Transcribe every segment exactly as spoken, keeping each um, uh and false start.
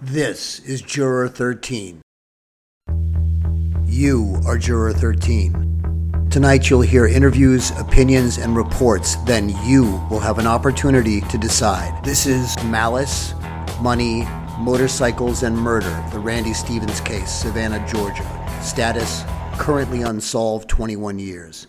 This is Juror thirteen. You are Juror thirteen. Tonight you'll hear interviews, opinions, and reports. Then you will have an opportunity to decide. This is Malice, Money, Motorcycles, and Murder, the Randy Stevens case, Savannah, Georgia. Status, currently unsolved, twenty-one years.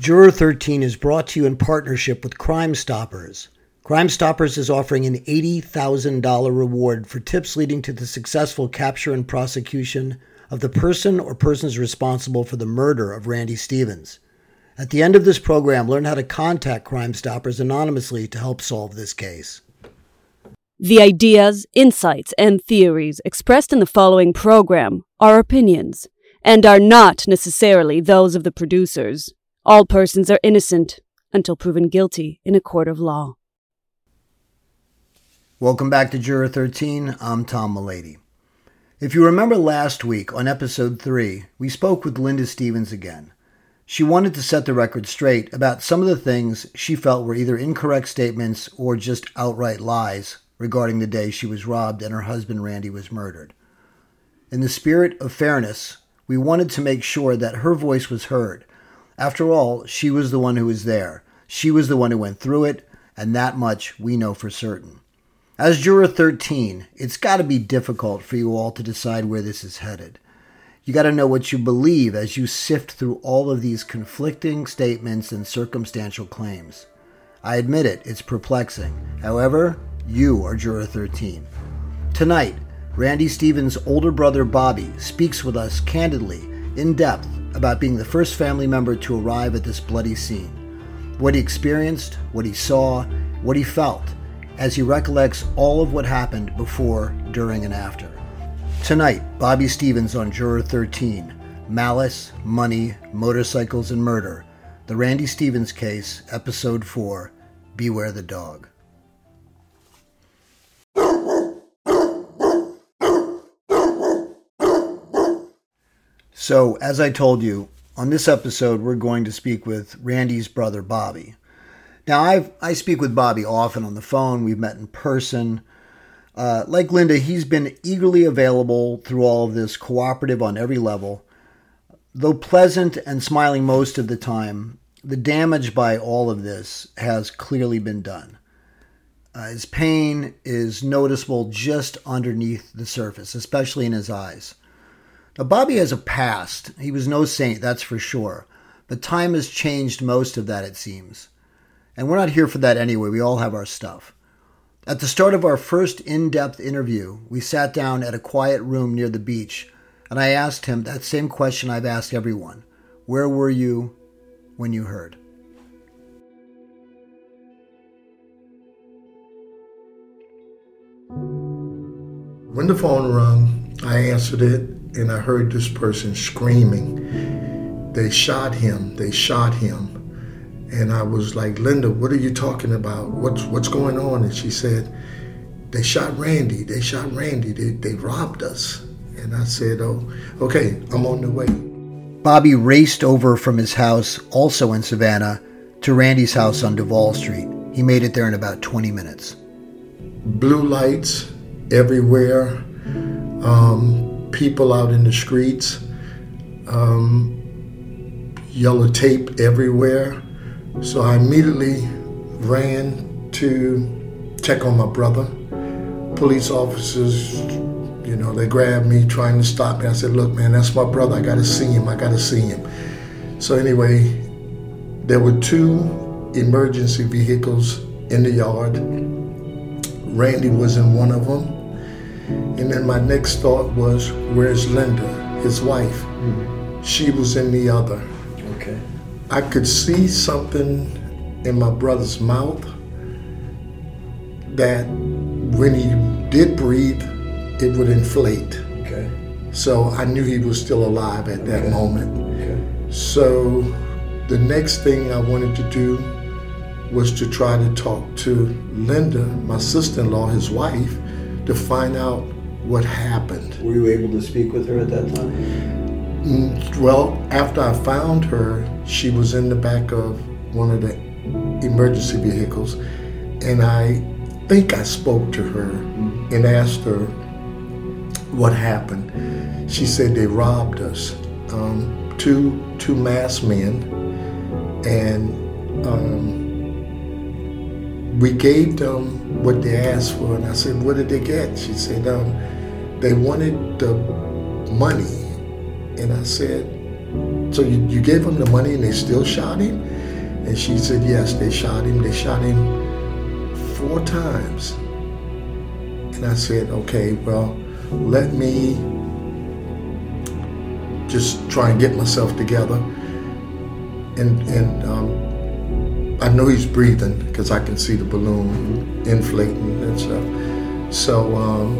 Juror thirteen is brought to you in partnership with Crime Stoppers. Crime Stoppers is offering an eighty thousand dollars reward for tips leading to the successful capture and prosecution of the person or persons responsible for the murder of Randy Stevens. At the end of this program, learn how to contact Crime Stoppers anonymously to help solve this case. The ideas, insights, and theories expressed in the following program are opinions and are not necessarily those of the producers. All persons are innocent until proven guilty in a court of law. Welcome back to Juror thirteen. I'm Tom Mullady. If you remember last week on episode three, we spoke with Linda Stevens again. She wanted to set the record straight about some of the things she felt were either incorrect statements or just outright lies regarding the day she was robbed and her husband Randy was murdered. In the spirit of fairness, we wanted to make sure that her voice was heard. After all, she was the one who was there. She was the one who went through it, and that much we know for certain. As Juror thirteen, it's got to be difficult for you all to decide where this is headed. You got to know what you believe as you sift through all of these conflicting statements and circumstantial claims. I admit it, it's perplexing. However, you are Juror thirteen. Tonight, Randy Stevens' older brother Bobby speaks with us candidly, in depth, about being the first family member to arrive at this bloody scene. What he experienced, what he saw, what he felt, as he recollects all of what happened before, during, and after. Tonight, Bobby Stevens on Juror thirteen, Malice, Money, Motorcycles, and Murder, the Randy Stevens case, Episode four, Beware the Dog. So, as I told you, on this episode, we're going to speak with Randy's brother, Bobby. Now, I've, I speak with Bobby often on the phone. We've met in person. Uh, like Linda, he's been eagerly available through all of this, cooperative on every level. Though pleasant and smiling most of the time, the damage by all of this has clearly been done. Uh, his pain is noticeable just underneath the surface, especially in his eyes. Now, Bobby has a past. He was no saint, that's for sure. But time has changed most of that, it seems. And we're not here for that anyway. We all have our stuff. At the start of our first in-depth interview, we sat down at a quiet room near the beach, and I asked him that same question I've asked everyone. Where were you when you heard? When the phone rang, I answered it, and I heard this person screaming. They shot him. They shot him. And I was like, Linda, what are you talking about? What's what's going on? And she said, they shot Randy. They shot Randy. They, they robbed us. And I said, oh, okay, I'm on the way. Bobby raced over from his house, also in Savannah, to Randy's house on Duval Street. He made it there in about twenty minutes. Blue lights everywhere, um, people out in the streets, um, yellow tape everywhere. So I immediately ran to check on my brother. Police officers, you know, they grabbed me trying to stop me. I said, look, man, that's my brother. I got to see him. I got to see him. So anyway, there were two emergency vehicles in the yard. Randy was in one of them. And then my next thought was, where's Linda, his wife? Mm-hmm. She was in the other. Okay. I could see something in my brother's mouth that when he did breathe, it would inflate. Okay. So I knew he was still alive at that okay. moment. Okay. So the next thing I wanted to do was to try to talk to Linda, my sister-in-law, his wife, to find out what happened. Were you able to speak with her at that time? Well, after I found her, she was in the back of one of the emergency vehicles, and I think I spoke to her and asked her what happened. She said they robbed us, um, two two masked men, and um, we gave them what they asked for. And I said, "What did they get?" She said, um, "They wanted the money." And I said, "So you, you gave them the money and they still shot him?" And she said, "Yes, they shot him. They shot him four times." And I said, "Okay, well, let me just try and get myself together. And, and um, I know he's breathing because I can see the balloon inflating and stuff." So, um,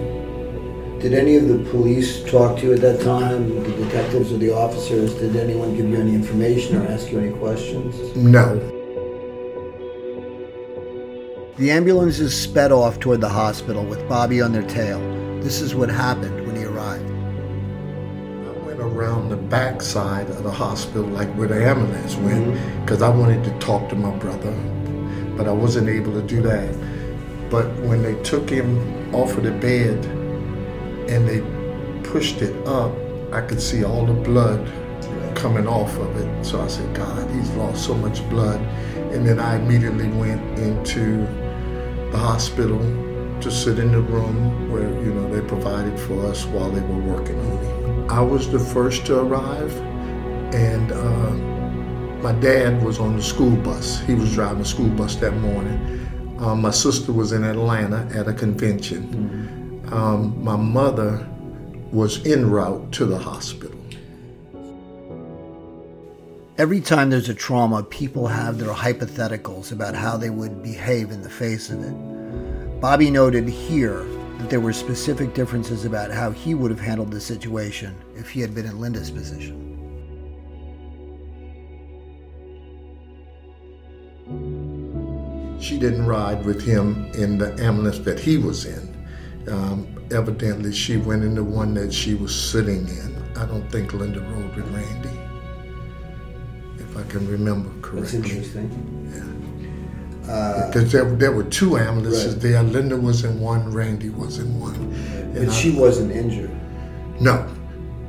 did any of the police talk to you at that time, the detectives or the officers? Did anyone give you any information or ask you any questions? No. The ambulances sped off toward the hospital with Bobby on their tail. This is what happened when he arrived. I went around the backside of the hospital, like where the ambulance went, because I wanted to talk to my brother, but I wasn't able to do that. But when they took him off of the bed, and they pushed it up, I could see all the blood coming off of it. So I said, "God, he's lost so much blood." And then I immediately went into the hospital to sit in the room where, you know, they provided for us while they were working on him. I was the first to arrive, and uh, my dad was on the school bus. He was driving the school bus that morning. Um, my sister was in Atlanta at a convention. Mm-hmm. Um, my mother was en route to the hospital. Every time there's a trauma, people have their hypotheticals about how they would behave in the face of it. Bobby noted here that there were specific differences about how he would have handled the situation if he had been in Linda's position. She didn't ride with him in the ambulance that he was in. Um, evidently, she went in the one that she was sitting in. I don't think Linda rode with Randy, if I can remember correctly. That's interesting. Yeah. Uh, because there, there were two ambulances right. there. Linda was in one, Randy was in one. And but I, she wasn't injured? No.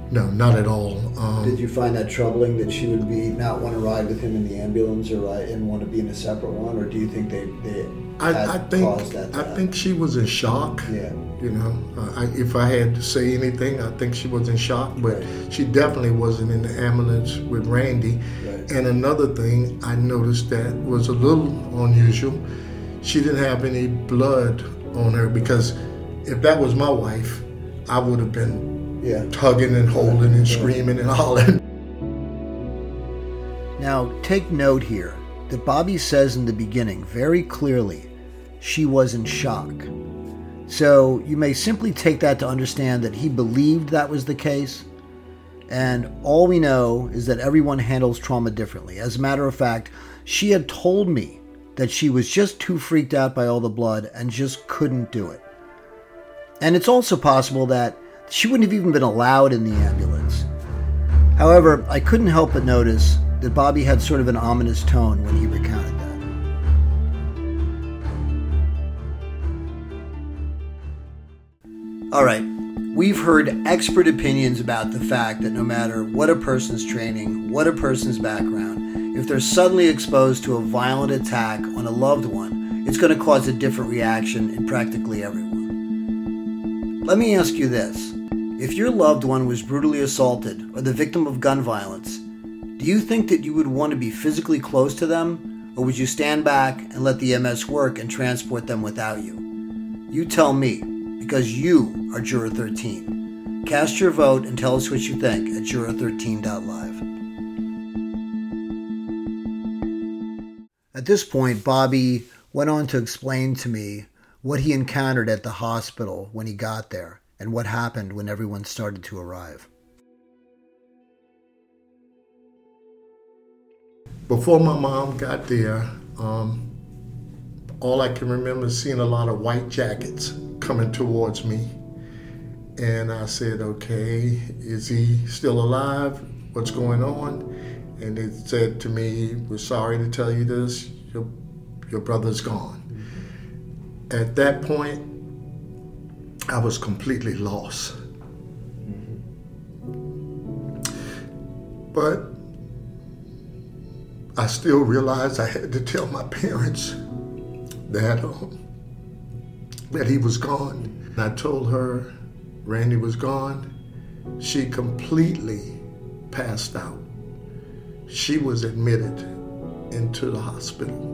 No, not at all. Um, Did you find that troubling that she would be not want to ride with him in the ambulance or ride, and want to be in a separate one? Or do you think they... they I, I think that I think she was in shock. Yeah. You know, uh, I, if I had to say anything, I think she was in shock. But right. she definitely wasn't in the ambulance with Randy. Right. And another thing I noticed that was a little unusual. She didn't have any blood on her, because if that was my wife, I would have been yeah. tugging and holding yeah. and screaming yeah. and hollering. Now, take note here that Bobby says in the beginning very clearly she was in shock. So you may simply take that to understand that he believed that was the case. And all we know is that everyone handles trauma differently. As a matter of fact, she had told me that she was just too freaked out by all the blood and just couldn't do it. And it's also possible that she wouldn't have even been allowed in the ambulance. However, I couldn't help but notice that Bobby had sort of an ominous tone when he recounted that. All right, we've heard expert opinions about the fact that no matter what a person's training, what a person's background, if they're suddenly exposed to a violent attack on a loved one, it's going to cause a different reaction in practically everyone. Let me ask you this. If your loved one was brutally assaulted or the victim of gun violence, do you think that you would want to be physically close to them, or would you stand back and let the M S work and transport them without you? You tell me, because you are Juror thirteen. Cast your vote and tell us what you think at juror thirteen dot live. At this point, Bobby went on to explain to me what he encountered at the hospital when he got there and what happened when everyone started to arrive. Before my mom got there, um, all I can remember is seeing a lot of white jackets coming towards me. And I said, "Okay, is he still alive? What's going on?" And they said to me, "We're sorry to tell you this, your, your brother's gone." at that point, I was completely lost. Mm-hmm. But I still realized I had to tell my parents that um, that he was gone. I told her Randy was gone. She completely passed out. She was admitted into the hospital.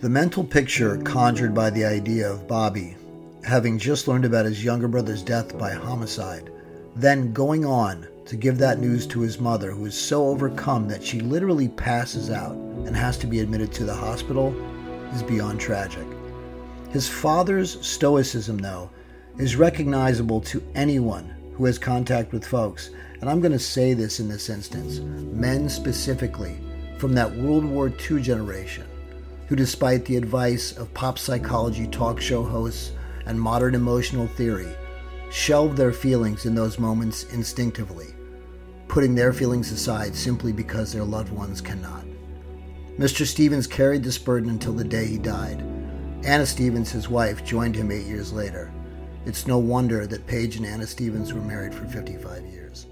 The mental picture conjured by the idea of Bobby, having just learned about his younger brother's death by homicide, then going on to give that news to his mother, who is so overcome that she literally passes out and has to be admitted to the hospital, is beyond tragic. His father's stoicism, though, is recognizable to anyone who has contact with folks, and I'm going to say this in this instance, men specifically from that World War Two generation, who despite the advice of pop psychology talk show hosts and modern emotional theory, shelve their feelings in those moments instinctively, putting their feelings aside simply because their loved ones cannot. Mister Stevens carried this burden until the day he died. Anna Stevens, his wife, joined him eight years later. It's no wonder that Paige and Anna Stevens were married for fifty-five years.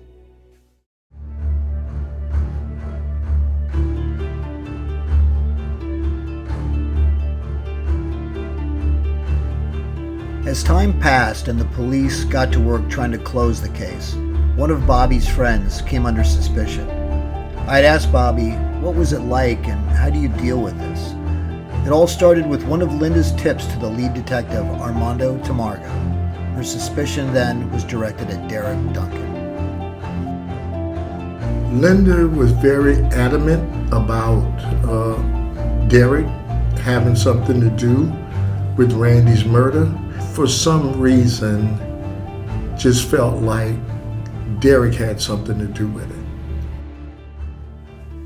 As time passed and the police got to work trying to close the case, one of Bobby's friends came under suspicion. I'd asked Bobby, what was it like and how do you deal with this? It all started with one of Linda's tips to the lead detective, Armando Tamargo. Her suspicion then was directed at Derrick Duncan. Linda was very adamant about uh, Derrick having something to do with Randy's murder. For some reason, just felt like Derrick had something to do with it.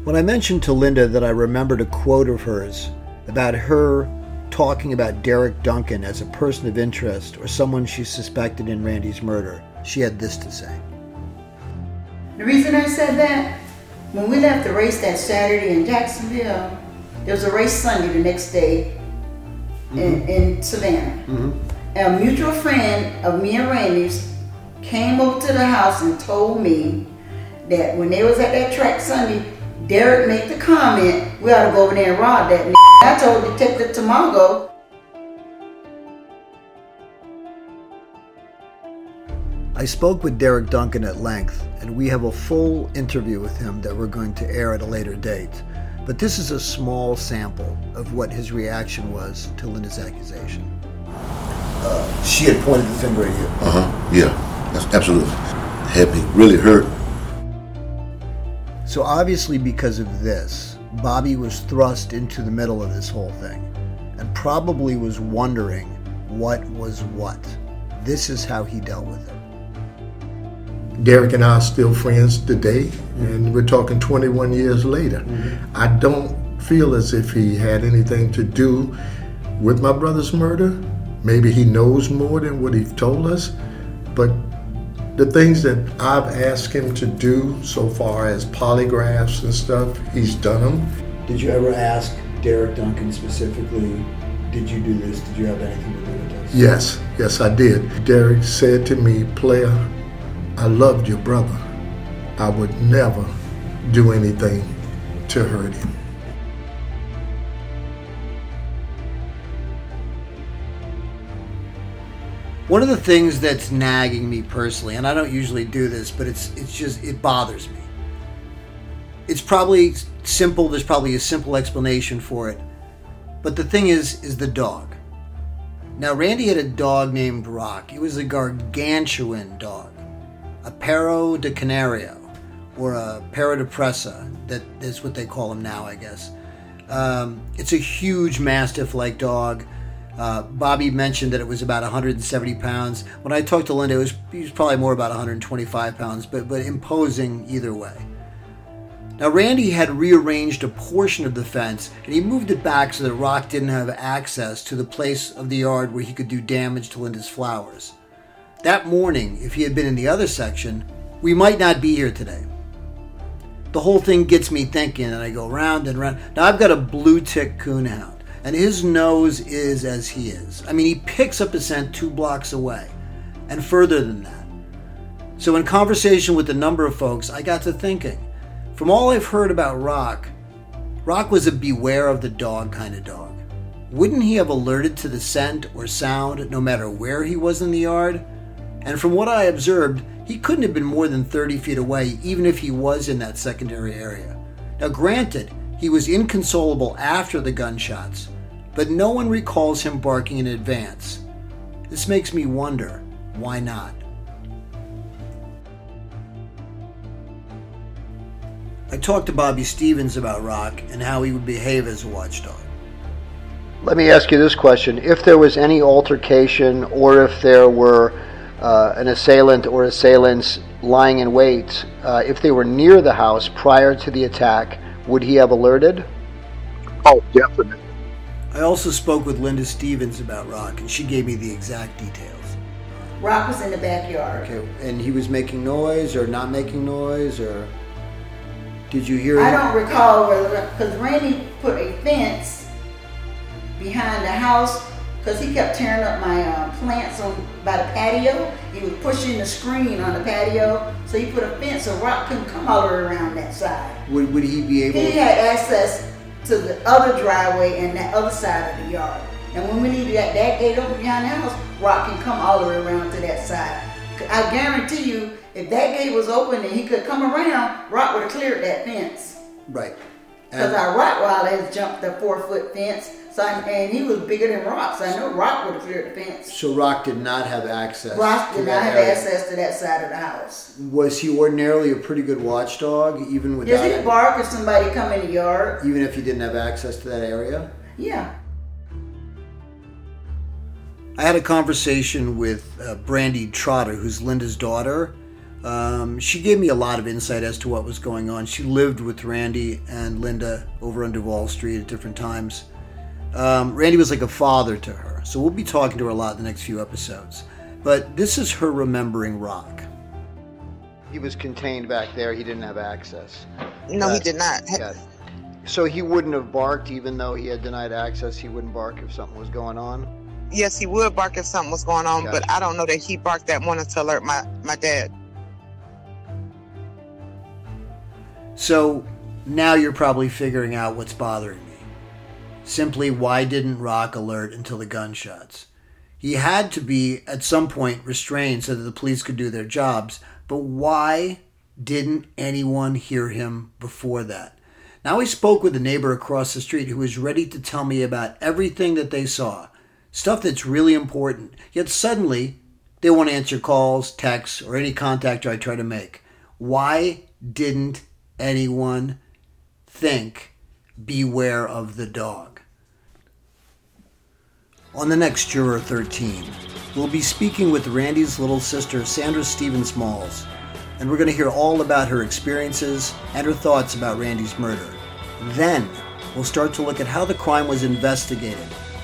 When I mentioned to Linda that I remembered a quote of hers, about her talking about Derrick Duncan as a person of interest or someone she suspected in Randy's murder, she had this to say. The reason I said that, when we left the race that Saturday in Jacksonville, there was a race Sunday the next day in, mm-hmm. in Savannah. Mm-hmm. A mutual friend of me and Randy's came over to the house and told me that when they was at that track Sunday, Derrick made the comment, we ought to go over there and rob that n-. I told Detective Tamargo. I spoke with Derrick Duncan at length, and we have a full interview with him that we're going to air at a later date. But this is a small sample of what his reaction was to Linda's accusation. Uh, she had pointed the finger at you. Uh-huh, yeah, absolutely. Had me really hurt. So obviously because of this, Bobby was thrust into the middle of this whole thing and probably was wondering what was what. This is how he dealt with it. Derrick and I are still friends today, mm-hmm. and we're talking twenty-one years later. Mm-hmm. I don't feel as if he had anything to do with my brother's murder. Maybe he knows more than what he told us, but the things that I've asked him to do so far as polygraphs and stuff, he's done them. Did you ever ask Derrick Duncan specifically, did you do this? Did you have anything to do with this? Yes, yes I did. Derrick said to me, player, I loved your brother. I would never do anything to hurt him. One of the things that's nagging me personally, and I don't usually do this, but it's it's just, it bothers me. It's probably simple, there's probably a simple explanation for it, but the thing is, is the dog. Now, Randy had a dog named Rock. It was a gargantuan dog, a Perro de Canario, or a Perro de Presa, that is what they call him now, I guess. Um, it's a huge mastiff-like dog. Uh, Bobby mentioned that it was about one hundred seventy pounds. When I talked to Linda, it was, it was probably more about one hundred twenty-five pounds, but, but imposing either way. Now, Randy had rearranged a portion of the fence, and he moved it back so that Rock didn't have access to the place of the yard where he could do damage to Linda's flowers. That morning, if he had been in the other section, we might not be here today. The whole thing gets me thinking, and I go round and round. Now, I've got a blue tick coonhound. and his nose is as he is. I mean, he picks up his scent two blocks away and further than that. So in conversation with a number of folks, I got to thinking, from all I've heard about Rock, Rock was a beware of the dog kind of dog. Wouldn't he have alerted to the scent or sound no matter where he was in the yard? And from what I observed, he couldn't have been more than thirty feet away, even if he was in that secondary area. Now granted, he was inconsolable after the gunshots, but no one recalls him barking in advance. This makes me wonder, why not? I talked to Bobby Stevens about Rock and how he would behave as a watchdog. Let me ask you this question. If there was any altercation or if there were uh, an assailant or assailants lying in wait, uh, if they were near the house prior to the attack, would he have alerted? Oh, definitely. I also spoke with Linda Stevens about Rock, and she gave me the exact details. Rock was in the backyard. Okay, and he was making noise or not making noise, or did you hear him? I don't recall, because Randy put a fence behind the house, because he kept tearing up my uh, plants on by the patio. He was pushing the screen on the patio, so he put a fence so Rock couldn't come all around that side. Would would he be able? He had access to the other driveway and that other side of the yard. And when we leave that, that gate open behind the house, Rock can come all the way around to that side. I guarantee you, if that gate was open and he could come around, Rock would have cleared that fence. Right. Because our Rottweiler has jumped the four-foot fence. So I, and he was bigger than Rock, so I know Rock would have cleared the fence. So Rock did not have access. Rock did not have area. access to that side of the house. Was he ordinarily a pretty good watchdog, even without? Does he bark if somebody come in the yard? Even if he didn't have access to that area? Yeah. I had a conversation with uh, Brandy Trotter, who's Linda's daughter. Um, she gave me a lot of insight as to what was going on. She lived with Randy and Linda over on Duval Street at different times. Um, Randy was like a father to her, so we'll be talking to her a lot in the next few episodes. But this is her remembering Rock. He was contained back there. He didn't have access. No, uh, he did not. Yeah. So he wouldn't have barked, even though he had denied access. He wouldn't bark if something was going on? Yes, he would bark if something was going on, gotcha. But I don't know that he barked that morning to alert my, my dad. So now you're probably figuring out what's bothering me. Simply, why didn't Rock alert until the gunshots? He had to be, at some point, restrained so that the police could do their jobs, but why didn't anyone hear him before that? Now I spoke with a neighbor across the street who was ready to tell me about everything that they saw, stuff that's really important, yet suddenly they won't answer calls, texts, or any contact I try to make. Why didn't anyone think, beware of the dog? On the next Juror thirteen, we'll be speaking with Randy's little sister, Sandra Stevens-Smalls, and we're going to hear all about her experiences and her thoughts about Randy's murder. Then, we'll start to look at how the crime was investigated,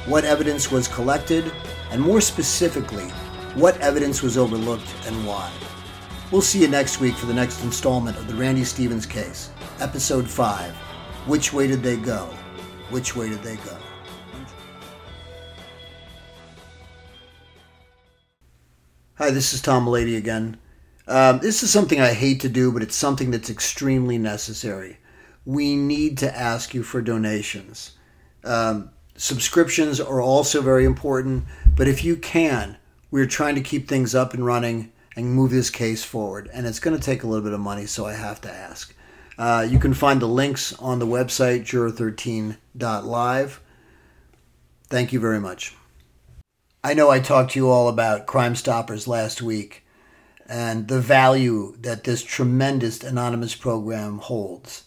what evidence was collected, and more specifically, what evidence was overlooked and why. We'll see you next week for the next installment of the Randy Stevens Case, Episode five, Which Way Did They Go? Which Way Did They Go? Hi, this is Tom Mullady again. Um, this is something I hate to do, but it's something that's extremely necessary. We need to ask you for donations. Um, subscriptions are also very important, but if you can, we're trying to keep things up and running and move this case forward, and it's going to take a little bit of money, so I have to ask. Uh, you can find the links on the website, juror thirteen dot live. Thank you very much. I know I talked to you all about Crime Stoppers last week and the value that this tremendous anonymous program holds.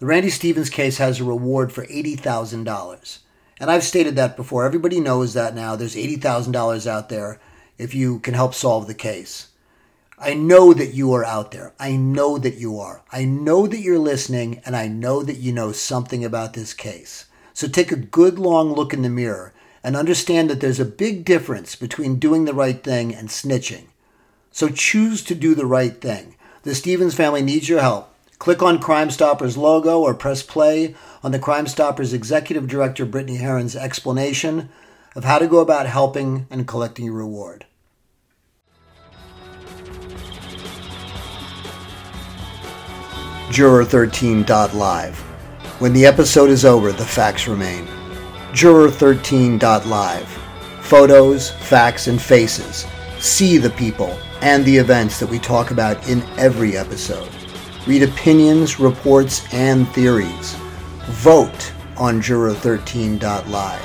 The Randy Stevens Case has a reward for eighty thousand dollars. And I've stated that before. Everybody knows that now. There's eighty thousand dollars out there if you can help solve the case. I know that you are out there. I know that you are. I know that you're listening, and I know that you know something about this case. So take a good long look in the mirror and understand that there's a big difference between doing the right thing and snitching. So choose to do the right thing. The Stevens family needs your help. Click on Crime Stoppers logo or press play on the Crime Stoppers Executive Director Brittany Herron's explanation of how to go about helping and collecting your reward. Juror thirteen dot live. When the episode is over, the facts remain. Juror thirteen dot live. Photos, facts, and faces. See the people and the events that we talk about in every episode. Read opinions, reports, and theories. Vote on Juror thirteen dot live.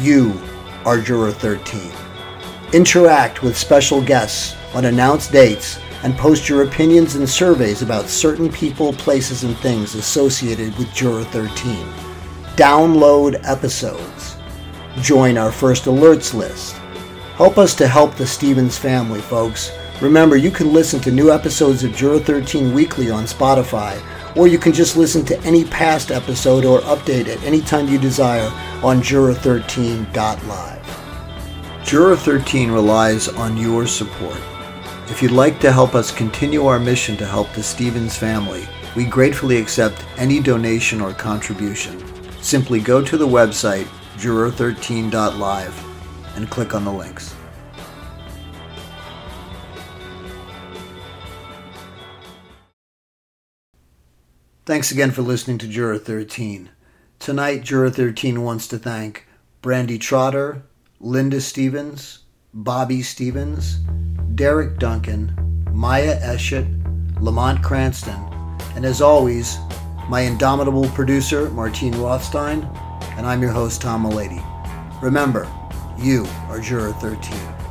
You are Juror thirteen. Interact with special guests on announced dates and post your opinions and surveys about certain people, places, and things associated with Juror thirteen. Download episodes. Join our first alerts list. Help us to help the Stevens family, folks. Remember, you can listen to new episodes of Juror thirteen weekly on Spotify, or you can just listen to any past episode or update at any time you desire on Juror thirteen dot live. Juror thirteen relies on your support. If you'd like to help us continue our mission to help the Stevens family, we gratefully accept any donation or contribution. Simply go to the website, Juror thirteen dot live, and click on the links. Thanks again for listening to Juror thirteen. Tonight, Juror thirteen wants to thank Brandy Trotter, Linda Stevens, Bobby Stevens, Derrick Duncan, Maya Eshet, Lamont Cranston, and as always, my indomitable producer, Martin Rothstein, and I'm your host, Tom Mullady. Remember, you are Juror thirteen.